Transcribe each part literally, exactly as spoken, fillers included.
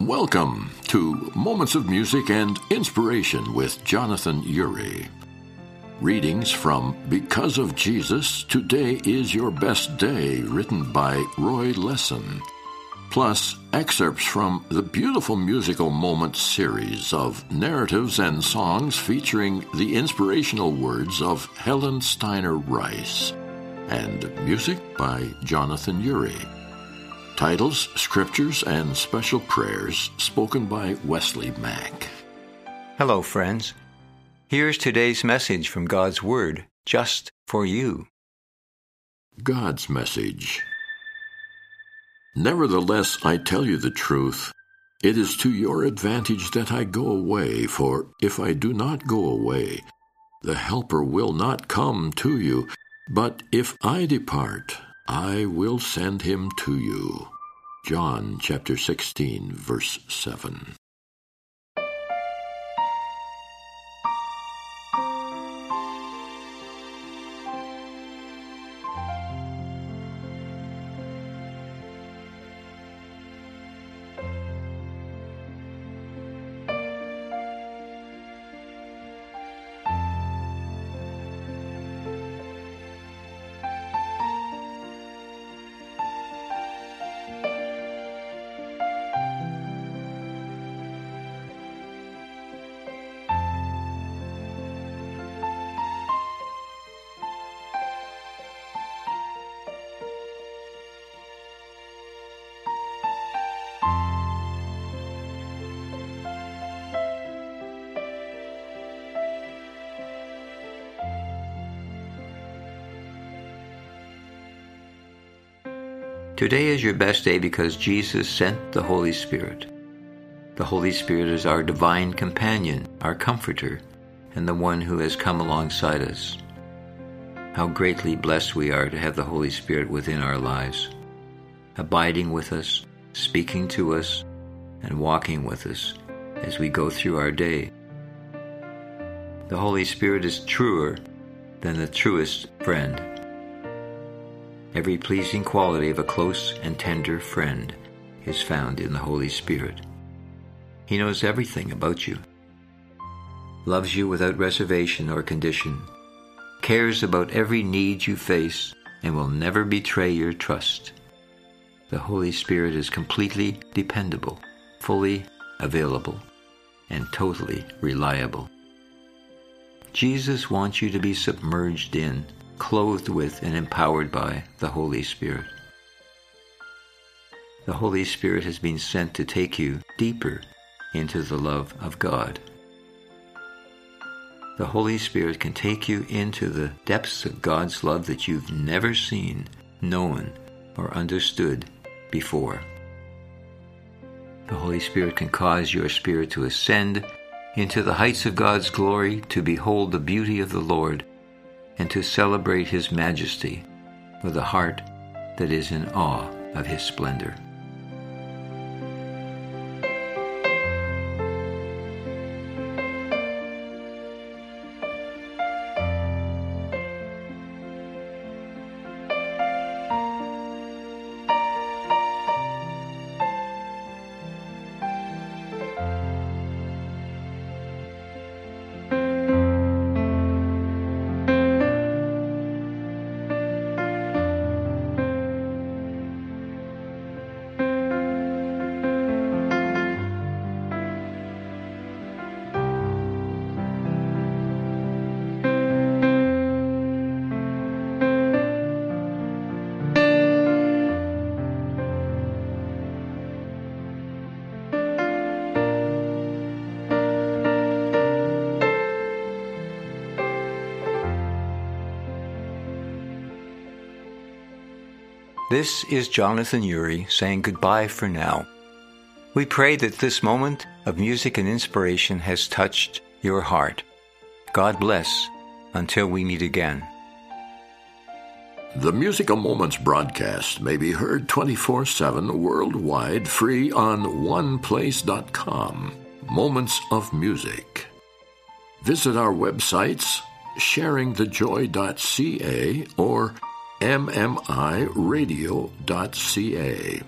Welcome to Moments of Music and Inspiration with Jonathan Ury. Readings from Because of Jesus, Today is Your Best Day, written by Roy Lessin. Plus, excerpts from the Beautiful Musical Moments series of narratives and songs featuring the inspirational words of Helen Steiner Rice. And music by Jonathan Ury. Titles, scriptures, and special prayers spoken by Wesley Mac. Hello, friends. Here's today's message from God's Word, just for you. God's Message. Nevertheless, I tell you the truth. It is to your advantage that I go away, for if I do not go away, the Helper will not come to you. But if I depart, I will send him to you. John chapter sixteen, verse seven. Today is your best day because Jesus sent the Holy Spirit. The Holy Spirit is our divine companion, our comforter, and the one who has come alongside us. How greatly blessed we are to have the Holy Spirit within our lives, abiding with us, speaking to us, and walking with us as we go through our day. The Holy Spirit is truer than the truest friend. Every pleasing quality of a close and tender friend is found in the Holy Spirit. He knows everything about you, loves you without reservation or condition, cares about every need you face, and will never betray your trust. The Holy Spirit is completely dependable, fully available, and totally reliable. Jesus wants you to be submerged in, clothed with, and empowered by the Holy Spirit. The Holy Spirit has been sent to take you deeper into the love of God. The Holy Spirit can take you into the depths of God's love that you've never seen, known, or understood before. The Holy Spirit can cause your spirit to ascend into the heights of God's glory, to behold the beauty of the Lord, and to celebrate His majesty with a heart that is in awe of His splendor. This is Jonathan Ury saying goodbye for now. We pray that this moment of music and inspiration has touched your heart. God bless until we meet again. The Musical Moments broadcast may be heard twenty-four seven worldwide, free on one place dot com. Moments of Music. Visit our websites, sharing the joy dot c a or M M I radio dot c a.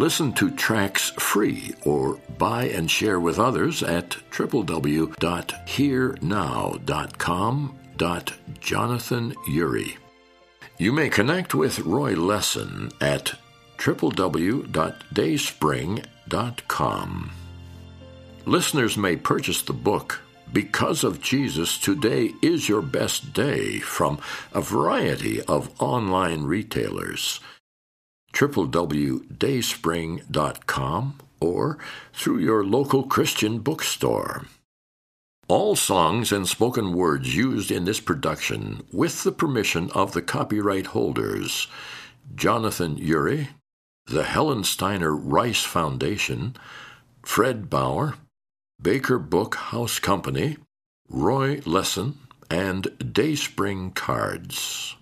Listen to tracks free or buy and share with others at w w w dot hear now dot com dot jonathan ury. You may connect with Roy Lessin at w w w dot dayspring dot com. Listeners may purchase the book Because of Jesus, Today is Your Best Day from a variety of online retailers, w w w dot dayspring dot com, or through your local Christian bookstore. All songs and spoken words used in this production, with the permission of the copyright holders, Jonathan Ury, the Helen Steiner Rice Foundation, Fred Bauer, Baker Book House Company, Roy Lessin, and Dayspring Cards.